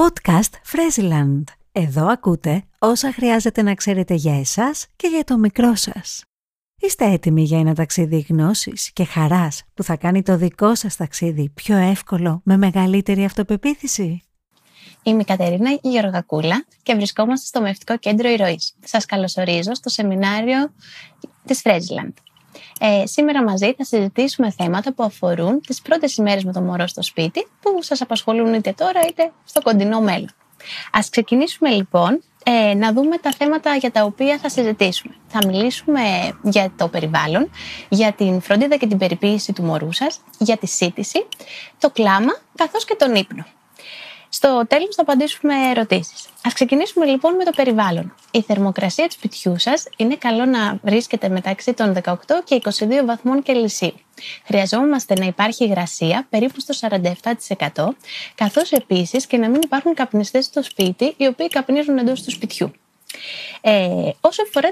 Podcast Frezyland. Εδώ ακούτε όσα χρειάζεται να ξέρετε για εσάς και για το μικρό σας. Είστε έτοιμοι για ένα ταξίδι γνώσης και χαράς που θα κάνει το δικό σας ταξίδι πιο εύκολο με μεγαλύτερη αυτοπεποίθηση? Είμαι η Κατερίνα Γεωργακούλα και βρισκόμαστε στο Μευτικό Κέντρο Ηρωής. Σας καλωσορίζω στο σεμινάριο της Frezyland. Σήμερα μαζί θα συζητήσουμε θέματα που αφορούν τις πρώτες ημέρες με το μωρό στο σπίτι, που σας απασχολούν είτε τώρα είτε στο κοντινό μέλλον. Ας ξεκινήσουμε λοιπόν να δούμε τα θέματα για τα οποία θα συζητήσουμε. Θα μιλήσουμε για το περιβάλλον, για την φροντίδα και την περιποίηση του μωρού σας, για τη σύτηση, το κλάμα καθώς και τον ύπνο. Στο τέλος θα απαντήσουμε ερωτήσεις. Ας ξεκινήσουμε λοιπόν με το περιβάλλον. Η θερμοκρασία του σπιτιού σας είναι καλό να βρίσκεται μεταξύ των 18 και 22 βαθμών Κελσίου. Χρειαζόμαστε να υπάρχει υγρασία περίπου στο 47%, καθώς επίσης και να μην υπάρχουν καπνιστές στο σπίτι, οι οποίοι καπνίζουν εντός του σπιτιού. Όσο αφορά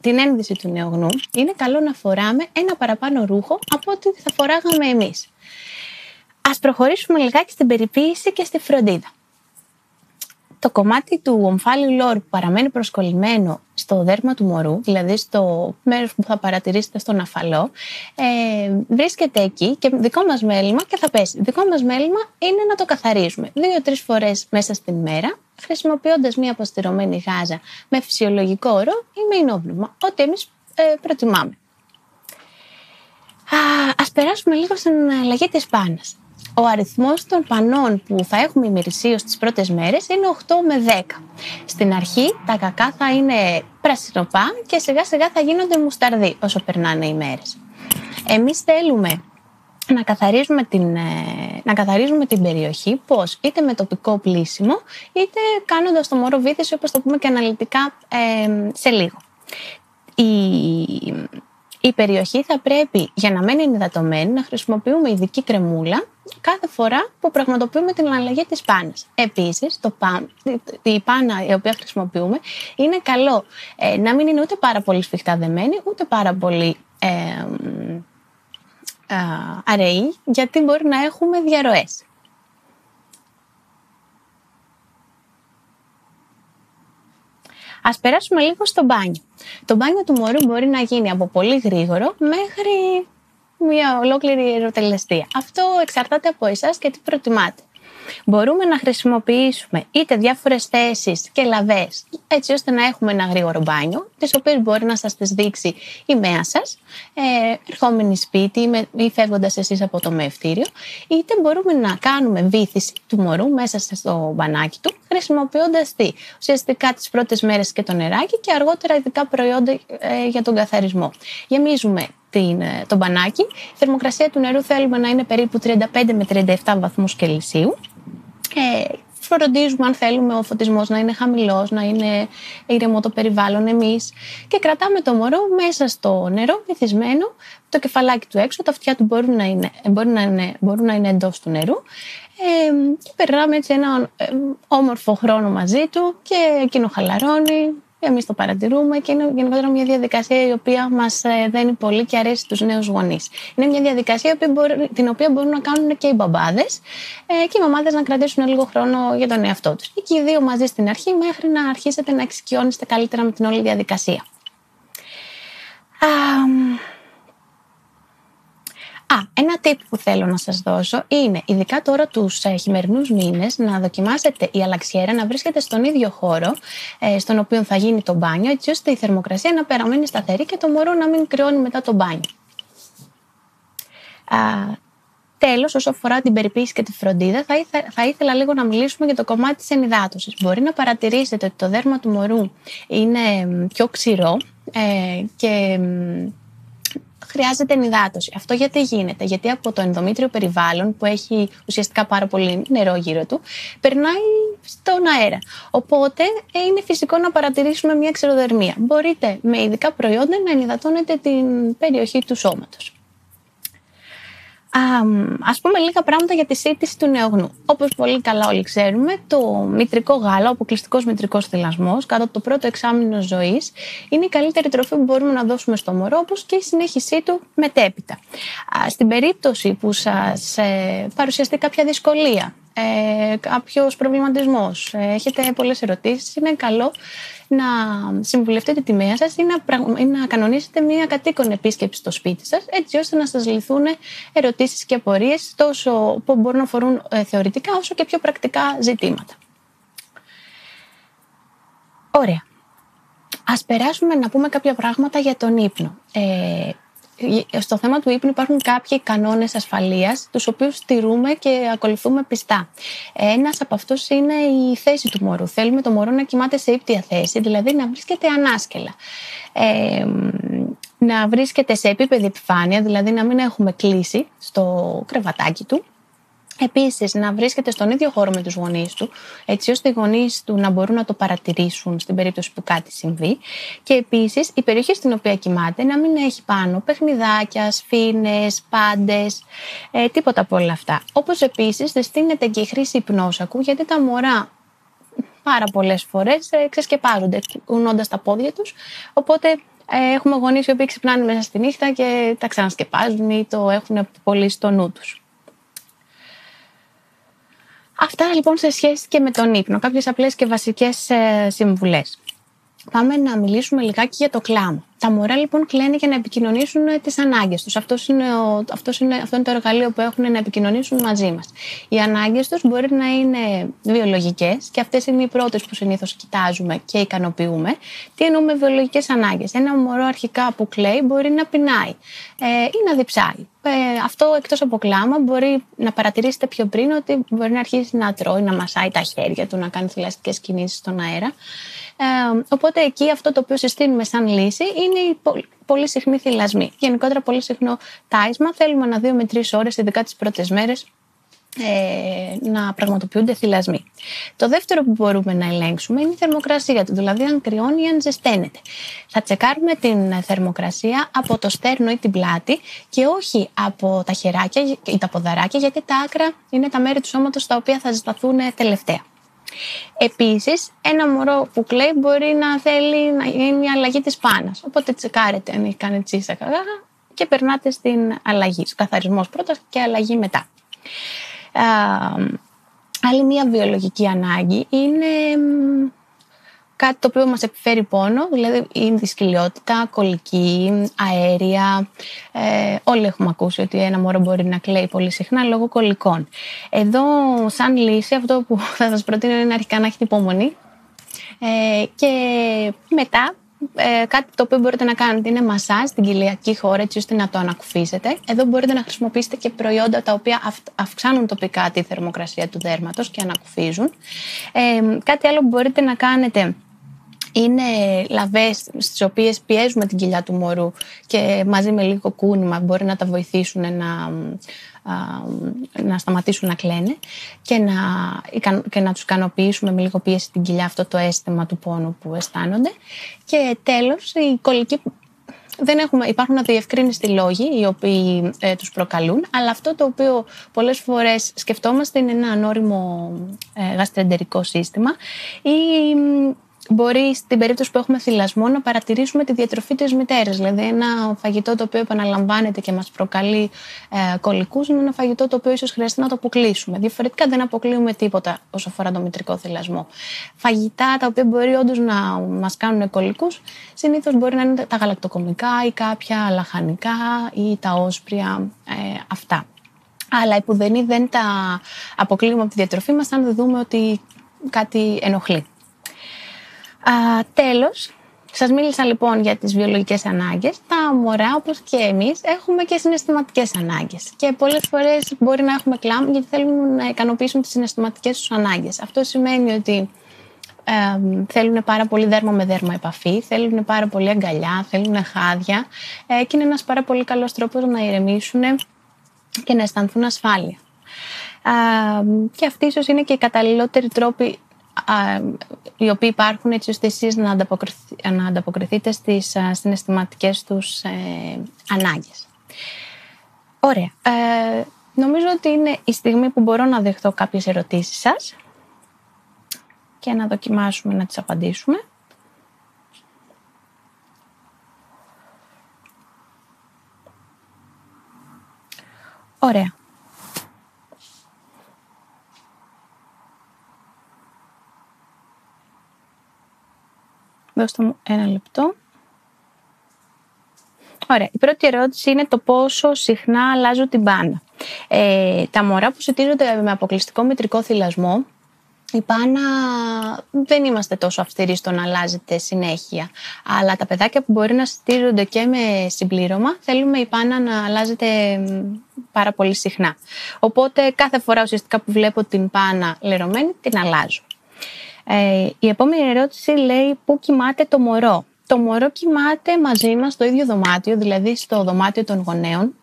την ένδυση του νεογνού, είναι καλό να φοράμε ένα παραπάνω ρούχο από ό,τι θα φοράγαμε εμείς. Ας προχωρήσουμε λιγάκι στην περιποίηση και στη φροντίδα. Το κομμάτι του ομφάλιου λόρου που παραμένει προσκολλημένο στο δέρμα του μωρού, δηλαδή στο μέρος που θα παρατηρήσετε στον αφαλό, βρίσκεται εκεί και δικό μας μέλημα και θα πέσει. Δικό μας μέλημα είναι να το καθαρίζουμε 2-3 φορές μέσα στην μέρα, χρησιμοποιώντας μία αποστηρωμένη γάζα με φυσιολογικό όρο ή με ινόβνομα, ό,τι εμείς προτιμάμε. Ας περάσουμε λίγο στην αλλαγή της πάνας. Ο αριθμός των πανών που θα έχουμε ημερησίως τις πρώτες μέρες είναι 8 με 10. Στην αρχή τα κακά θα είναι πρασινοπά και σιγά σιγά θα γίνονται μουσταρδί όσο περνάνε οι μέρες. Εμείς θέλουμε να καθαρίζουμε την περιοχή, πώς είτε με τοπικό πλύσιμο, είτε κάνοντας το μωρό βύθιση, όπως το πούμε και αναλυτικά σε λίγο. Η περιοχή θα πρέπει, για να μένει ενυδατωμένη, να χρησιμοποιούμε ειδική κρεμούλα κάθε φορά που πραγματοποιούμε την αλλαγή της πάνας. Επίσης, η πάνα η οποία χρησιμοποιούμε είναι καλό να μην είναι ούτε πάρα πολύ σφιχτά δεμένη, ούτε πάρα πολύ αραιή, γιατί μπορεί να έχουμε διαρροές. Ας περάσουμε λίγο στο μπάνιο. Το μπάνιο του μωρού μπορεί να γίνει από πολύ γρήγορο μέχρι μια ολόκληρη ερωτελεστία. Αυτό εξαρτάται από εσάς και τι προτιμάτε. Μπορούμε να χρησιμοποιήσουμε είτε διάφορες θέσεις και λαβές, έτσι ώστε να έχουμε ένα γρήγορο μπάνιο, τις οποίες μπορεί να σας τις δείξει η μαία σας, ερχόμενη σπίτι ή φεύγοντας εσείς από το μεευτήριο, είτε μπορούμε να κάνουμε βύθιση του μωρού μέσα στο μπανάκι του, χρησιμοποιώντας ουσιαστικά τις πρώτες μέρες και το νεράκι και αργότερα ειδικά προϊόντα για τον καθαρισμό. Γεμίζουμε το μπανάκι, η θερμοκρασία του νερού θέλουμε να είναι περίπου 35 με 37 βαθμούς Κελσίου. Φροντίζουμε αν θέλουμε ο φωτισμός να είναι χαμηλός, να είναι ηρεμό το περιβάλλον εμείς και κρατάμε το μωρό μέσα στο νερό βυθισμένο, το κεφαλάκι του έξω, τα αυτιά του μπορούν να είναι εντός του νερού και περνάμε έτσι ένα όμορφο χρόνο μαζί του και εκείνο χαλαρώνει. Εμείς το παρατηρούμε και είναι γενικότερα μια διαδικασία η οποία μας δένει πολύ και αρέσει τους νέους γονείς. Είναι μια διαδικασία την οποία μπορούν να κάνουν και οι μπαμπάδες και οι μαμάδες να κρατήσουν λίγο χρόνο για τον εαυτό τους. Και οι δύο μαζί στην αρχή μέχρι να αρχίσετε να εξοικειώνεστε καλύτερα με την όλη διαδικασία. Ένα tip που θέλω να σας δώσω είναι, ειδικά τώρα τους χειμερινούς μήνες, να δοκιμάσετε η αλλαξιέρα να βρίσκεται στον ίδιο χώρο στον οποίο θα γίνει το μπάνιο, έτσι ώστε η θερμοκρασία να παραμένει σταθερή και το μωρό να μην κρυώνει μετά το μπάνιο. Τέλος, όσο αφορά την περιποίηση και τη φροντίδα, θα ήθελα λίγο να μιλήσουμε για το κομμάτι της ενυδάτωσης. Μπορεί να παρατηρήσετε ότι το δέρμα του μωρού είναι πιο ξηρό και χρειάζεται ενυδάτωση. Αυτό γιατί γίνεται? Γιατί από το ενδομήτριο περιβάλλον, που έχει ουσιαστικά πάρα πολύ νερό γύρω του, περνάει στον αέρα. Οπότε είναι φυσικό να παρατηρήσουμε μια ξηροδερμία. Μπορείτε με ειδικά προϊόντα να ενυδατώνετε την περιοχή του σώματος. Ας πούμε λίγα πράγματα για τη σύτηση του νεογνού. Όπως πολύ καλά όλοι ξέρουμε, το μητρικό γάλα, ο αποκλειστικός μητρικός θυλασμός, κατά το πρώτο εξάμηνο ζωής, είναι η καλύτερη τροφή που μπορούμε να δώσουμε στο μωρό, όπως και η συνέχισή του μετέπειτα. Στην περίπτωση που σας παρουσιαστεί κάποια δυσκολία κάποιος προβληματισμός, έχετε πολλές ερωτήσεις, είναι καλό να συμβουλευτείτε τη μέρα σας ή να κανονίσετε μια κατοίκον επίσκεψη στο σπίτι σας, έτσι ώστε να σας λυθούν ερωτήσεις και απορίες, τόσο που μπορούν να αφορούν θεωρητικά όσο και πιο πρακτικά ζητήματα. Ωραία. Ας περάσουμε να πούμε κάποια πράγματα για τον ύπνο. Στο θέμα του ύπνου υπάρχουν κάποιοι κανόνες ασφαλείας, τους οποίους τηρούμε και ακολουθούμε πιστά. Ένας από αυτούς είναι η θέση του μωρού. Θέλουμε το μωρό να κοιμάται σε ύπτια θέση, δηλαδή να βρίσκεται ανάσκελα. Να βρίσκεται σε επίπεδη επιφάνεια, δηλαδή να μην έχουμε κλείσει στο κρεβατάκι του. Επίσης, να βρίσκεται στον ίδιο χώρο με τους γονείς του, έτσι ώστε οι γονείς του να μπορούν να το παρατηρήσουν στην περίπτωση που κάτι συμβεί. Και επίσης, η περιοχή στην οποία κοιμάται να μην έχει πάνω παιχνιδάκια, σφήνες, πάντες, τίποτα από όλα αυτά. Όπως επίσης, συστήνεται και η χρήση υπνόσακου, γιατί τα μωρά πάρα πολλές φορές ξεσκεπάζονται, κουνώντας τα πόδια τους, οπότε... Έχουμε γονείς οι οποίοι ξυπνάνε μέσα στη νύχτα και τα ξανασκεπάζουν ή το έχουν πολύ στο νου τους. Αυτά λοιπόν σε σχέση και με τον ύπνο, κάποιες απλές και βασικές συμβουλές. Πάμε να μιλήσουμε λιγάκι για το κλάμα. Τα μωρά λοιπόν κλαίνουν για να επικοινωνήσουν τις ανάγκες τους. Αυτό είναι το εργαλείο που έχουν να επικοινωνήσουν μαζί μας. Οι ανάγκες τους μπορεί να είναι βιολογικές και αυτές είναι οι πρώτες που συνήθως κοιτάζουμε και ικανοποιούμε. Τι εννοούμε βιολογικές ανάγκες? Ένα μωρό αρχικά που κλαίει μπορεί να πεινάει ή να διψάει. Αυτό εκτός από κλάμα μπορεί να παρατηρήσετε πιο πριν ότι μπορεί να αρχίσει να τρώει, να μασάει τα χέρια του, να κάνει θηλαστικές κινήσεις στον αέρα. Οπότε εκεί αυτό το οποίο συστήνουμε σαν λύση είναι οι πολύ συχνοί θυλασμοί. Γενικότερα πολύ συχνό τάισμα. Θέλουμε ανά 2 με 3 ώρες, ειδικά τις πρώτες μέρες, να πραγματοποιούνται θυλασμοί. Το δεύτερο που μπορούμε να ελέγξουμε είναι η θερμοκρασία του, δηλαδή αν κρυώνει ή αν ζεσταίνεται. Θα τσεκάρουμε την θερμοκρασία από το στέρνο ή την πλάτη και όχι από τα χεράκια ή τα ποδαράκια, γιατί τα άκρα είναι τα μέρη του σώματος τα οποία θα ζεσταθούν τελευταία. Επίσης, ένα μωρό που κλαίει μπορεί να θέλει να γίνει η αλλαγή της πάνας. Οπότε τσεκάρετε αν έχει κάνει τσίσα και περνάτε στην αλλαγή. Στο καθαρισμός πρώτα και αλλαγή μετά. Άλλη μια βιολογική ανάγκη είναι κάτι το οποίο μας επιφέρει πόνο, δηλαδή η δυσκολιότητα, κολική, αέρια. Όλοι έχουμε ακούσει ότι ένα μωρό μπορεί να κλαίει πολύ συχνά λόγω κολικών. Εδώ σαν λύση αυτό που θα σας προτείνω είναι αρχικά να έχετε υπομονή και μετά κάτι το οποίο μπορείτε να κάνετε είναι μασάζ στην κοιλιακή χώρα, έτσι ώστε να το ανακουφίσετε. Εδώ μπορείτε να χρησιμοποιήσετε και προϊόντα τα οποία αυξάνουν τοπικά τη θερμοκρασία του δέρματος και ανακουφίζουν. Κάτι άλλο που μπορείτε να κάνετε είναι λαβές στις οποίες πιέζουμε την κοιλιά του μωρού και μαζί με λίγο κούνημα μπορεί να τα βοηθήσουν να σταματήσουν να κλαίνε και να τους ικανοποιήσουμε με λίγο πίεση στην κοιλιά αυτό το αίσθημα του πόνου που αισθάνονται. Και τέλος, η κολική. Υπάρχουν αδιευκρίνιστοι λόγοι οι οποίοι τους προκαλούν, αλλά αυτό το οποίο πολλές φορές σκεφτόμαστε είναι ένα ανώριμο γαστροεντερικό σύστημα ή... Μπορεί στην περίπτωση που έχουμε θυλασμό να παρατηρήσουμε τη διατροφή της μητέρας. Δηλαδή, ένα φαγητό το οποίο επαναλαμβάνεται και μας προκαλεί κολικούς είναι ένα φαγητό το οποίο ίσως χρειάζεται να το αποκλείσουμε. Διαφορετικά δεν αποκλείουμε τίποτα όσο αφορά το μητρικό θυλασμό. Φαγητά τα οποία μπορεί όντως να μας κάνουν κολικούς συνήθως μπορεί να είναι τα γαλακτοκομικά ή κάποια λαχανικά ή τα όσπρια αυτά. Αλλά επουδενή δεν τα αποκλείουμε από τη διατροφή μας αν δεν δούμε ότι κάτι ενοχλεί. Τέλος, σας μίλησα λοιπόν για τις βιολογικές ανάγκες. Τα μωρά, όπως και εμείς, έχουμε και συναισθηματικές ανάγκες. Και πολλές φορές μπορεί να έχουμε κλάμα γιατί θέλουν να ικανοποιήσουν τις συναισθηματικές τους ανάγκες. Αυτό σημαίνει ότι θέλουν πάρα πολύ δέρμα με δέρμα επαφή, θέλουν πάρα πολύ αγκαλιά, θέλουν χάδια και είναι ένας πάρα πολύ καλός τρόπος να ηρεμήσουν και να αισθανθούν ασφάλεια. Και αυτή ίσως είναι και η καταλληλότερη τρόπη οι οποίοι υπάρχουν έτσι ώστε εσείς να ανταποκριθείτε στις συναισθηματικές τους ανάγκες. Ωραία. Νομίζω ότι είναι η στιγμή που μπορώ να δεχτώ κάποιες ερωτήσεις σας και να δοκιμάσουμε να τις απαντήσουμε. Ωραία. Δώστε μου ένα λεπτό. Ωραία, η πρώτη ερώτηση είναι το πόσο συχνά αλλάζω την μπάνα. Τα μωρά που συντηρούνται με αποκλειστικό μητρικό θυλασμό, η μπάνα δεν είμαστε τόσο αυστηροί στο να αλλάζεται συνέχεια. Αλλά τα παιδάκια που μπορεί να συντηρούνται και με συμπλήρωμα, θέλουμε η μπάνα να αλλάζεται πάρα πολύ συχνά. Οπότε κάθε φορά ουσιαστικά που βλέπω την μπάνα λερωμένη, την αλλάζω. Η επόμενη ερώτηση λέει πού κοιμάται το μωρό. Το μωρό κοιμάται μαζί μας στο ίδιο δωμάτιο, δηλαδή στο δωμάτιο των γονέων.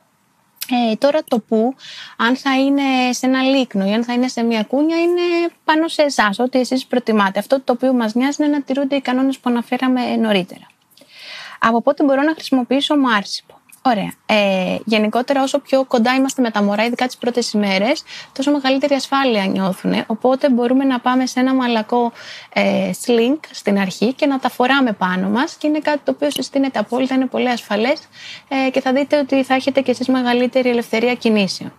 Τώρα το που, αν θα είναι σε ένα λίκνο ή αν θα είναι σε μια κούνια, είναι πάνω σε εσάς, ό,τι εσείς προτιμάτε. Αυτό το οποίο μας νοιάζει είναι να τηρούνται οι κανόνες που αναφέραμε νωρίτερα. Από πότε μπορώ να χρησιμοποιήσω μάρσιπο? Ωραία. Γενικότερα, όσο πιο κοντά είμαστε με τα μωρά, ειδικά τις πρώτες ημέρες, τόσο μεγαλύτερη ασφάλεια νιώθουν. Οπότε μπορούμε να πάμε σε ένα μαλακό slink στην αρχή και να τα φοράμε πάνω μας. Και είναι κάτι το οποίο συστήνεται απόλυτα, είναι πολύ ασφαλές και θα δείτε ότι θα έχετε και εσείς μεγαλύτερη ελευθερία κινήσεων.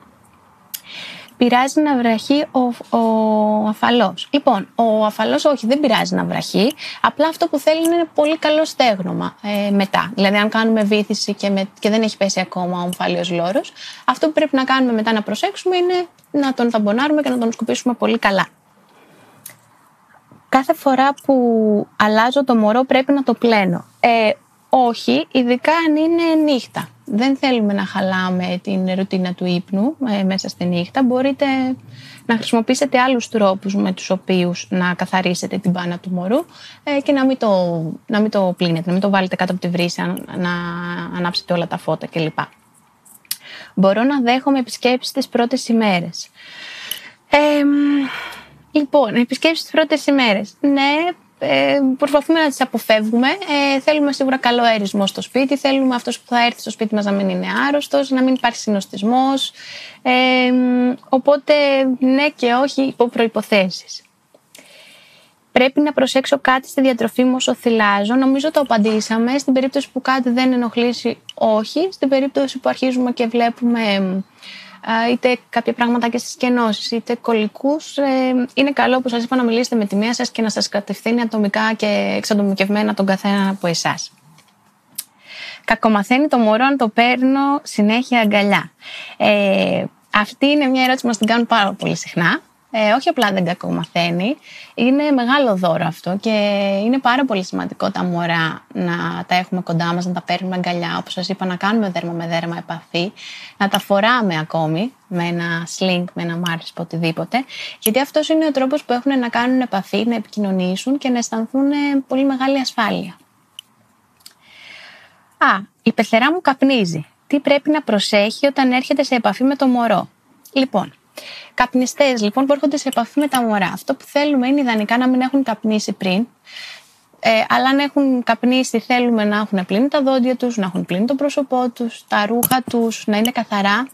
Πειράζει να βραχεί ο αφαλός? Λοιπόν, ο αφαλός όχι, δεν πειράζει να βραχεί. Απλά αυτό που θέλει είναι πολύ καλό στέγνομα μετά. Δηλαδή, αν κάνουμε βύθιση και δεν έχει πέσει ακόμα ο ομφάλιος λόρος, αυτό που πρέπει να κάνουμε μετά να προσέξουμε είναι να τον ταμπονάρουμε και να τον σκουπίσουμε πολύ καλά. Κάθε φορά που αλλάζω το μωρό πρέπει να το πλένω? Όχι, ειδικά αν είναι νύχτα. Δεν θέλουμε να χαλάμε την ρουτίνα του ύπνου μέσα στη νύχτα. Μπορείτε να χρησιμοποιήσετε άλλους τρόπους με τους οποίους να καθαρίσετε την μπάνα του μωρού και να μην το πλύνετε, να μην το βάλετε κάτω από τη βρύση, να ανάψετε όλα τα φώτα κλπ. Μπορώ να δέχομαι επισκέψεις τις πρώτες ημέρες? Λοιπόν, επισκέψεις τις πρώτες ημέρες. Ναι. Προσπαθούμε να τις αποφεύγουμε. Θέλουμε σίγουρα καλό αερισμό στο σπίτι. Θέλουμε αυτός που θα έρθει στο σπίτι μας να μην είναι άρρωστος, να μην υπάρχει συνοστισμός. Οπότε ναι και όχι υπό προϋποθέσεις. Πρέπει να προσέξω κάτι στη διατροφή μου όσο θυλάζω? Νομίζω το απαντήσαμε. Στην περίπτωση που κάτι δεν ενοχλήσει, όχι. Στην περίπτωση που αρχίζουμε και βλέπουμε είτε κάποια πράγματα και στις κενώσεις, είτε κολικούς, είναι καλό που σας είπα να μιλήσετε με τη μία σας και να σας κατευθύνει ατομικά και εξατομικευμένα τον καθένα από εσάς. Κακομαθαίνει το μωρό αν το παίρνω συνέχεια αγκαλιά? Αυτή είναι μια ερώτηση που μας την κάνουν πάρα πολύ συχνά. Όχι απλά δεν κακομαθαίνει, είναι μεγάλο δώρο αυτό και είναι πάρα πολύ σημαντικό τα μωρά να τα έχουμε κοντά μας, να τα παίρνουμε αγκαλιά, όπως σας είπα, να κάνουμε δέρμα με δέρμα επαφή, να τα φοράμε ακόμη με ένα sling, με ένα μάρσιπο, οτιδήποτε, γιατί αυτός είναι ο τρόπος που έχουν να κάνουν επαφή, να επικοινωνήσουν και να αισθανθούν πολύ μεγάλη ασφάλεια. Η πεθερά μου καπνίζει. Τι πρέπει να προσέχει όταν έρχεται σε επαφή με το μωρό? Λοιπόν, καπνιστές λοιπόν που έρχονται σε επαφή με τα μωρά. Αυτό που θέλουμε είναι ιδανικά να μην έχουν καπνίσει πριν. Αλλά αν έχουν καπνίσει, θέλουμε να έχουν πλύνει τα δόντια τους, να έχουν πλύνει το πρόσωπό τους, τα ρούχα τους, να είναι καθαρά.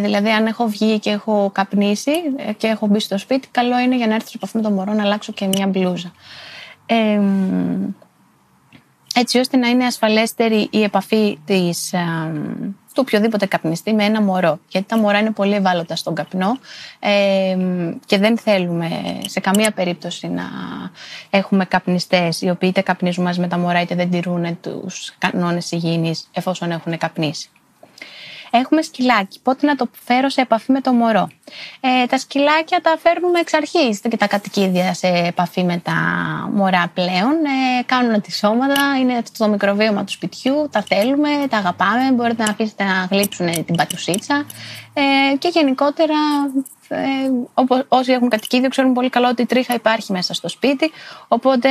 Δηλαδή, αν έχω βγει και έχω καπνίσει και έχω μπει στο σπίτι, καλό είναι για να έρθω σε επαφή με το μωρό να αλλάξω και μια μπλούζα. Έτσι ώστε να είναι ασφαλέστερη η επαφή του οποιοδήποτε καπνιστή με ένα μωρό. Γιατί τα μωρά είναι πολύ ευάλωτα στον καπνό και δεν θέλουμε σε καμία περίπτωση να έχουμε καπνιστές οι οποίοι είτε καπνίζουν μαζί με τα μωρά είτε δεν τηρούν τους κανόνες υγιεινής εφόσον έχουν καπνίσει. Έχουμε σκυλάκι. Πότε να το φέρω σε επαφή με το μωρό? Τα σκυλάκια τα φέρνουμε εξ αρχής και τα κατοικίδια σε επαφή με τα μωρά πλέον. Κάνουν αντισώματα, είναι στο μικροβίωμα του σπιτιού, τα θέλουμε, τα αγαπάμε. Μπορείτε να αφήσετε να γλύψουν την πατουσίτσα. Και γενικότερα, όσοι έχουν κατοικίδιο, ξέρουν πολύ καλά ότι η τρίχα υπάρχει μέσα στο σπίτι. Οπότε,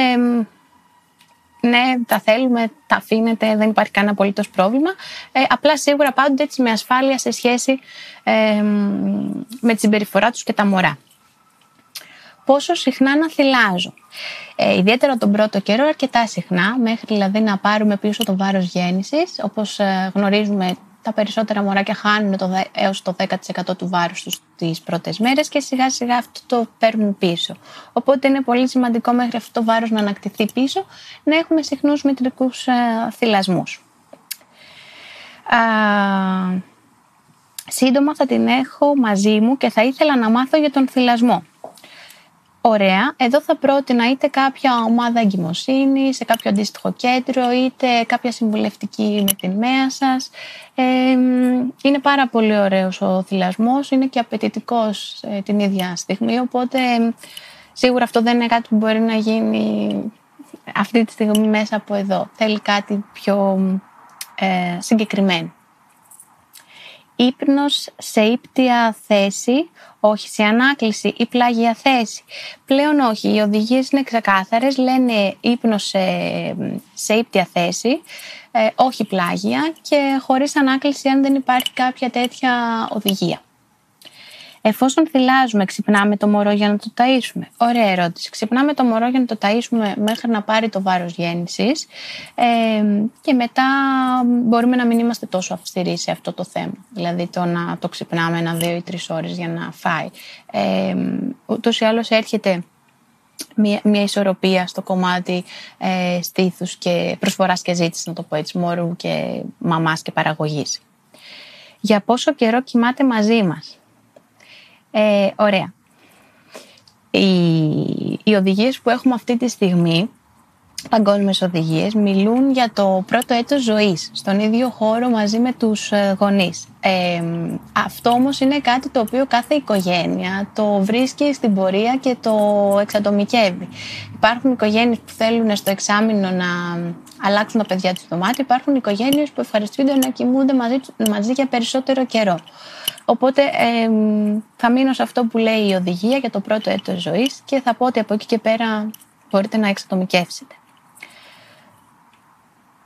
ναι, τα θέλουμε, τα αφήνετε, δεν υπάρχει κανένα απολύτως πρόβλημα. Απλά σίγουρα πάντοτε έτσι με ασφάλεια σε σχέση με τη συμπεριφορά τους και τα μωρά. Πόσο συχνά να θυλάζω? Ιδιαίτερα τον πρώτο καιρό αρκετά συχνά, μέχρι δηλαδή να πάρουμε πίσω το βάρος γέννησης. Όπως γνωρίζουμε, τα περισσότερα μωράκια χάνουν έως το 10% του βάρους τους τις πρώτες μέρες και σιγά σιγά αυτό το παίρνουν πίσω. Οπότε είναι πολύ σημαντικό μέχρι αυτό το βάρος να ανακτηθεί πίσω, να έχουμε συχνούς μητρικούς θυλασμούς. Σύντομα θα την έχω μαζί μου και θα ήθελα να μάθω για τον θυλασμό. Ωραία. Εδώ θα πρότεινα είτε κάποια ομάδα εγκυμοσύνης, σε κάποιο αντίστοιχο κέντρο, είτε κάποια συμβουλευτική με την ΜΕΑ σας. Είναι πάρα πολύ ωραίος ο θυλασμός, είναι και απαιτητικός την ίδια στιγμή, οπότε σίγουρα αυτό δεν είναι κάτι που μπορεί να γίνει αυτή τη στιγμή μέσα από εδώ. Θέλει κάτι πιο συγκεκριμένο. Ύπνος σε ύπτια θέση, όχι σε ανάκληση ή πλάγια θέση. Πλέον όχι, οι οδηγίες είναι ξεκάθαρες, λένε ύπνος σε ύπτια θέση, όχι πλάγια και χωρίς ανάκληση αν δεν υπάρχει κάποια τέτοια οδηγία. Εφόσον θυλάζουμε, ξυπνάμε το μωρό για να το ταΐσουμε? Ωραία ερώτηση. Ξυπνάμε το μωρό για να το ταΐσουμε μέχρι να πάρει το βάρος γέννησης και μετά μπορούμε να μην είμαστε τόσο αυστηροί σε αυτό το θέμα. Δηλαδή το να το ξυπνάμε 1, 2 ή 3 ώρες για να φάει. Ούτως ή άλλως έρχεται μια ισορροπία στο κομμάτι στήθους και προσφοράς και ζήτησης, να το πω έτσι, μωρού και μαμάς και παραγωγής. Για πόσο καιρό κοιμάται μαζί μας? Ωραία. Οι οδηγίες που έχουμε αυτή τη στιγμή, παγκόσμιες οδηγίες, μιλούν για το πρώτο έτος ζωής στον ίδιο χώρο μαζί με τους γονείς. Αυτό όμως είναι κάτι το οποίο κάθε οικογένεια το βρίσκει στην πορεία και το εξατομικεύει. Υπάρχουν οικογένειες που θέλουν στο εξάμηνο να αλλάξουν τα παιδιά τους δωμάτιο, υπάρχουν οικογένειες που ευχαριστούνται να κοιμούνται μαζί για περισσότερο καιρό. Οπότε θα μείνω σε αυτό που λέει η οδηγία για το πρώτο έτος ζωής και θα πω ότι από εκεί και πέρα μπορείτε να εξατομικεύσετε.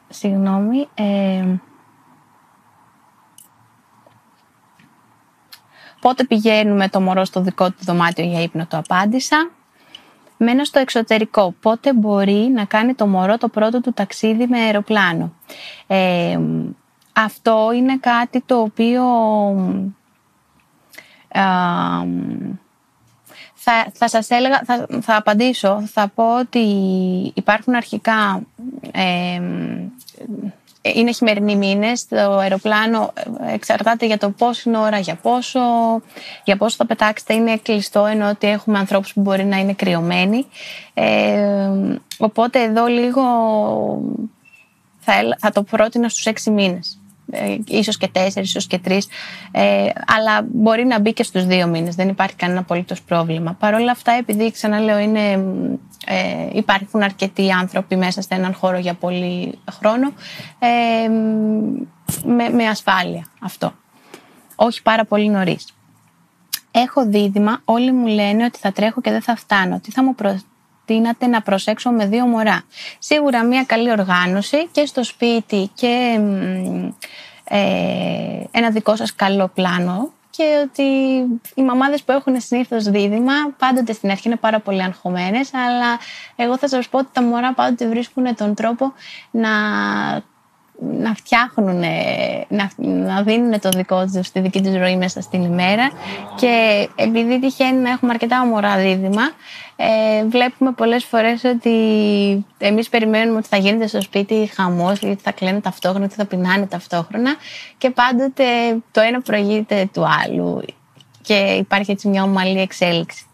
Συγγνώμη. Πότε πηγαίνουμε το μωρό στο δικό του δωμάτιο για ύπνο? Το απάντησα. Μένω στο εξωτερικό. Πότε μπορεί να κάνει το μωρό το πρώτο του ταξίδι με αεροπλάνο? Αυτό είναι κάτι το οποίο θα απαντήσω. Θα πω ότι υπάρχουν αρχικά, είναι χειμερινοί μήνες, το αεροπλάνο εξαρτάται για το πόση ώρα, για πόσο θα πετάξετε, είναι κλειστό, ενώ ότι έχουμε ανθρώπους που μπορεί να είναι κρυωμένοι. Οπότε εδώ λίγο θα το πρότεινα στους 6 μήνες. Ίσως και 4, ίσως και 3, αλλά μπορεί να μπει και στους 2 μήνες, δεν υπάρχει κανένα απολύτως πρόβλημα. Παρ' όλα αυτά, επειδή ξαναλέω, υπάρχουν αρκετοί άνθρωποι μέσα σε έναν χώρο για πολύ χρόνο, με ασφάλεια αυτό. Όχι πάρα πολύ νωρίς. Έχω δίδυμα, όλοι μου λένε ότι θα τρέχω και δεν θα φτάνω. Τι θα μου προτείνατε να προσέξω με 2 μωρά? Σίγουρα μια καλή οργάνωση και στο σπίτι και ένα δικό σας καλό πλάνο, και ότι οι μαμάδες που έχουν συνήθως δίδυμα πάντοτε στην αρχή είναι πάρα πολύ αγχωμένες, αλλά εγώ θα σας πω ότι τα μωρά πάντοτε βρίσκουν τον τρόπο να φτιάχνουν, να δίνουν το δικό τους, τη δική τους ροή μέσα στην ημέρα, και επειδή τυχαίνει να έχουμε αρκετά μωρά δίδυμα, βλέπουμε πολλές φορές ότι εμείς περιμένουμε ότι θα γίνεται στο σπίτι χαμός, γιατί θα κλαίνουν ταυτόχρονα, ότι θα πεινάνε ταυτόχρονα, και πάντοτε το ένα προηγείται του άλλου και υπάρχει έτσι μια ομαλή εξέλιξη.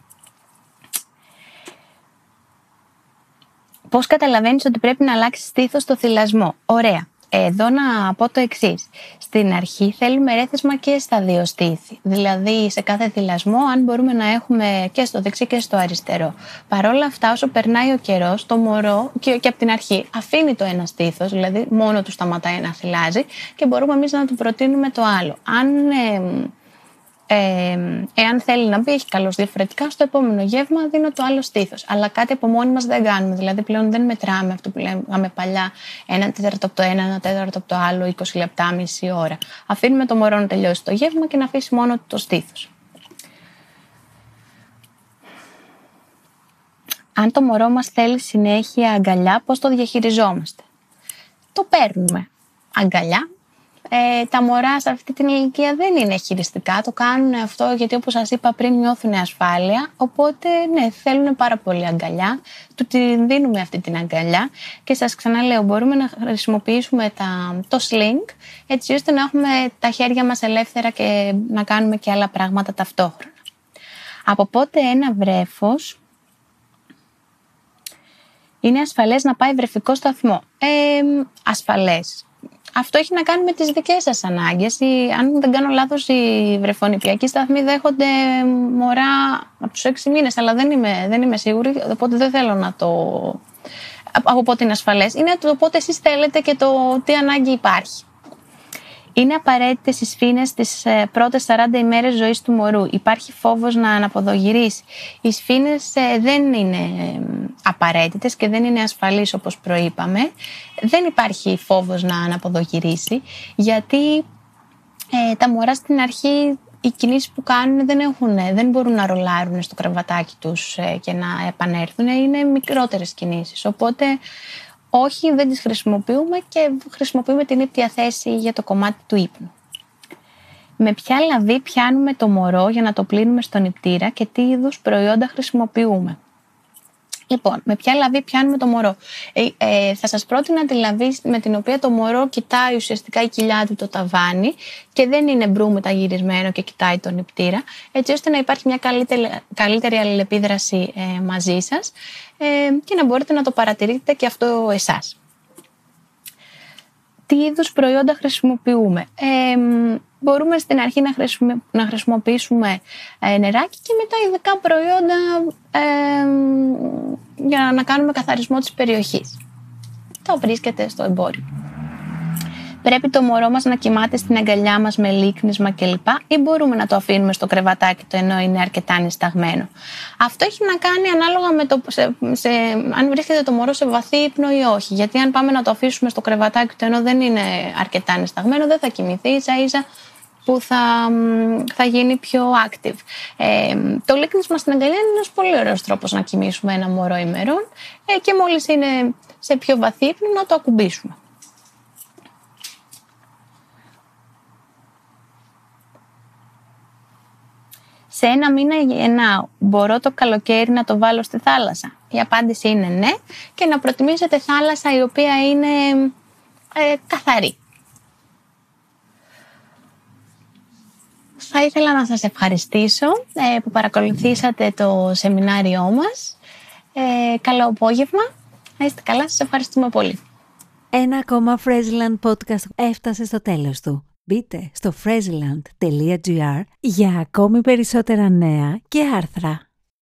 Πώς καταλαβαίνεις ότι πρέπει να αλλάξεις στήθος στο θυλασμό? Ωραία. Εδώ να πω το εξής. Στην αρχή θέλουμε ρέθισμα και στα 2 στήθη. Δηλαδή σε κάθε θυλασμό, αν μπορούμε να έχουμε και στο δεξί και στο αριστερό. Παρ' όλα αυτά, όσο περνάει ο καιρός, το μωρό και από την αρχή αφήνει το ένα στήθος, δηλαδή μόνο του σταματάει να θυλάζει, και μπορούμε εμείς να του προτείνουμε το άλλο. Εάν θέλει να μπει, έχει καλώς, διαφορετικά στο επόμενο γεύμα δίνω το άλλο στήθος. Αλλά κάτι από μόνοι μας δεν κάνουμε. Δηλαδή πλέον δεν μετράμε αυτό που λέμε παλιά, 1/4 από το ένα, 1/4 από το άλλο, 20 λεπτά, μισή ώρα. Αφήνουμε το μωρό να τελειώσει το γεύμα και να αφήσει μόνο το στήθος. Αν το μωρό μας θέλει συνέχεια αγκαλιά, πώς το διαχειριζόμαστε? Το παίρνουμε αγκαλιά. Τα μωρά σε αυτή την ηλικία δεν είναι χειριστικά, το κάνουν αυτό γιατί, όπως σας είπα πριν, νιώθουν ασφάλεια, οπότε ναι, θέλουν πάρα πολύ αγκαλιά, του την δίνουμε αυτή την αγκαλιά, και σας ξαναλέω, μπορούμε να χρησιμοποιήσουμε το sling, έτσι ώστε να έχουμε τα χέρια μας ελεύθερα και να κάνουμε και άλλα πράγματα ταυτόχρονα. Από πότε ένα βρέφος Είναι ασφαλές να πάει βρεφικό σταθμό. Ασφαλές. Αυτό έχει να κάνει με τις δικές σας ανάγκες. Αν δεν κάνω λάθος, οι βρεφονιπιακοί σταθμοί δέχονται μωρά από τους 6 μήνες, αλλά δεν είμαι σίγουρη, οπότε δεν θέλω να το... Από πότε είναι ασφαλές. Είναι το πότε εσείς θέλετε και το τι ανάγκη υπάρχει. Είναι απαραίτητες οι σφήνες τις πρώτες 40 ημέρες ζωής του μωρού. Υπάρχει φόβος να αναποδογυρίσει. Οι σφήνες δεν είναι απαραίτητες και δεν είναι ασφαλείς, όπως προείπαμε. Δεν υπάρχει φόβος να αναποδογυρίσει, γιατί τα μωρά στην αρχή... Οι κινήσεις που κάνουν δεν μπορούν να ρολάρουν στο κρεβατάκι τους και να επανέλθουν. Είναι μικρότερες κινήσεις. Οπότε, όχι, δεν τις χρησιμοποιούμε και χρησιμοποιούμε την ύπτια θέση για το κομμάτι του ύπνου. Με ποια λαβή πιάνουμε το μωρό για να το πλύνουμε στον υπτήρα και τι είδους προϊόντα χρησιμοποιούμε. Λοιπόν, με ποια λαβή πιάνουμε το μωρό. Θα σας πρότεινα τη λαβή με την οποία το μωρό κοιτάει ουσιαστικά η κοιλιά του το ταβάνι και δεν είναι μπρούμητα γυρισμένο και κοιτάει τον νηπτήρα, έτσι ώστε να υπάρχει μια καλύτερη αλληλεπίδραση μαζί σας και να μπορείτε να το παρατηρείτε και αυτό εσάς. Τι είδους προϊόντα χρησιμοποιούμε. Μπορούμε στην αρχή να χρησιμοποιήσουμε νεράκι και μετά ειδικά προϊόντα για να κάνουμε καθαρισμό της περιοχής. Το βρίσκεται στο εμπόριο. Πρέπει το μωρό μας να κοιμάται στην αγκαλιά μας με λίκνισμα κλπ. Ή μπορούμε να το αφήνουμε στο κρεβατάκι του ενώ είναι αρκετά νησταγμένο. Αυτό έχει να κάνει ανάλογα με το αν βρίσκεται το μωρό σε βαθύ ύπνο ή όχι. Γιατί αν πάμε να το αφήσουμε στο κρεβατάκι του ενώ δεν είναι αρκετά νησταγμένο, δεν θα κοιμηθεί ίσα-ίσα που θα γίνει πιο active. Το λίκνισμα στην αγκαλιά είναι ένας πολύ ωραίος τρόπος να κοιμήσουμε ένα μωρό ημερών και μόλις είναι σε πιο βαθύ ύπνο να το ακουμπήσουμε. Σε ένα μήνα γεννάω, μπορώ το καλοκαίρι να το βάλω στη θάλασσα. Η απάντηση είναι ναι και να προτιμήσετε θάλασσα η οποία είναι καθαρή. Θα ήθελα να σας ευχαριστήσω που παρακολουθήσατε το σεμινάριό μας. Καλό απόγευμα. Να είστε καλά, σας ευχαριστούμε πολύ. Ένα ακόμα Frezyland podcast έφτασε στο τέλος του. Μπείτε στο frezyland.gr για ακόμη περισσότερα νέα και άρθρα.